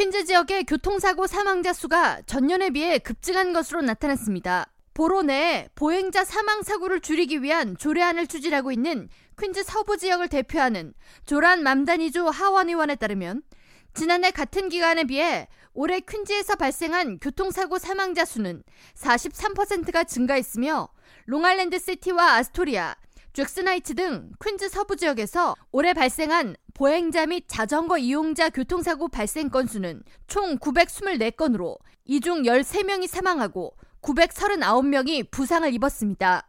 퀸즈 지역의 교통사고 사망자 수가 전년에 비해 급증한 것으로 나타났습니다. 보로 내 보행자 사망 사고를 줄이기 위한 조례안을 추진하고 있는 퀸즈 서부 지역을 대표하는 조란 맘다니주 하원의원에 따르면 지난해 같은 기간에 비해 올해 퀸즈에서 발생한 교통사고 사망자 수는 43%가 증가했으며 롱아일랜드 시티와 아스토리아, 잭슨하이츠 등 퀸즈 서부 지역에서 올해 발생한 보행자 및 자전거 이용자 교통사고 발생 건수는 총 924건으로 이 중 13명이 사망하고 939명이 부상을 입었습니다.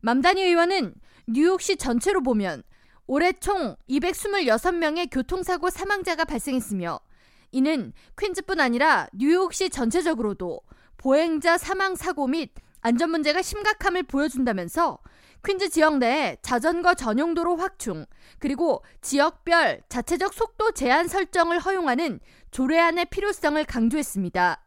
맘다니 의원은 뉴욕시 전체로 보면 올해 총 226명의 교통사고 사망자가 발생했으며 이는 퀸즈뿐 아니라 뉴욕시 전체적으로도 보행자 사망 사고 및 안전 문제가 심각함을 보여준다면서 퀸즈 지역 내에 자전거 전용도로 확충, 그리고 지역별 자체적 속도 제한 설정을 허용하는 조례안의 필요성을 강조했습니다.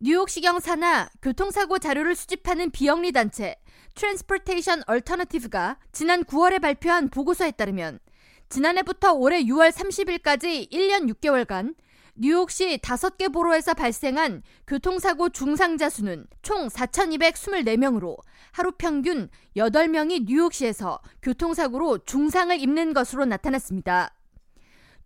뉴욕시경 산하 교통사고 자료를 수집하는 비영리 단체 Transportation Alternative가 지난 9월에 발표한 보고서에 따르면 지난해부터 올해 6월 30일까지 1년 6개월간 뉴욕시 5개 보로에서 발생한 교통사고 중상자 수는 총 4,224명으로 하루 평균 8명이 뉴욕시에서 교통사고로 중상을 입는 것으로 나타났습니다.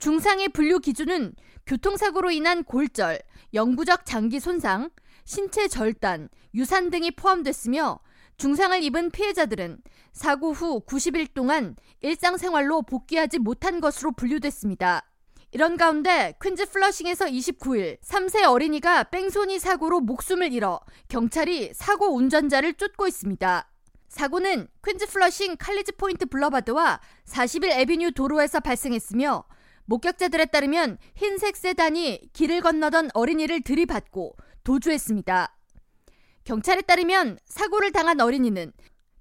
중상의 분류 기준은 교통사고로 인한 골절, 영구적 장기 손상, 신체 절단, 유산 등이 포함됐으며 중상을 입은 피해자들은 사고 후 90일 동안 일상생활로 복귀하지 못한 것으로 분류됐습니다. 이런 가운데 퀸즈 플러싱에서 29일 3세 어린이가 뺑소니 사고로 목숨을 잃어 경찰이 사고 운전자를 쫓고 있습니다. 사고는 퀸즈 플러싱 칼리지 포인트 블러바드와 40일 에비뉴 도로에서 발생했으며 목격자들에 따르면 흰색 세단이 길을 건너던 어린이를 들이받고 도주했습니다. 경찰에 따르면 사고를 당한 어린이는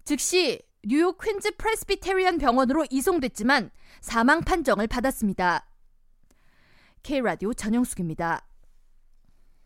즉시 뉴욕 퀸즈 프레스비테리언 병원으로 이송됐지만 사망 판정을 받았습니다. K-radio 전영숙입니다.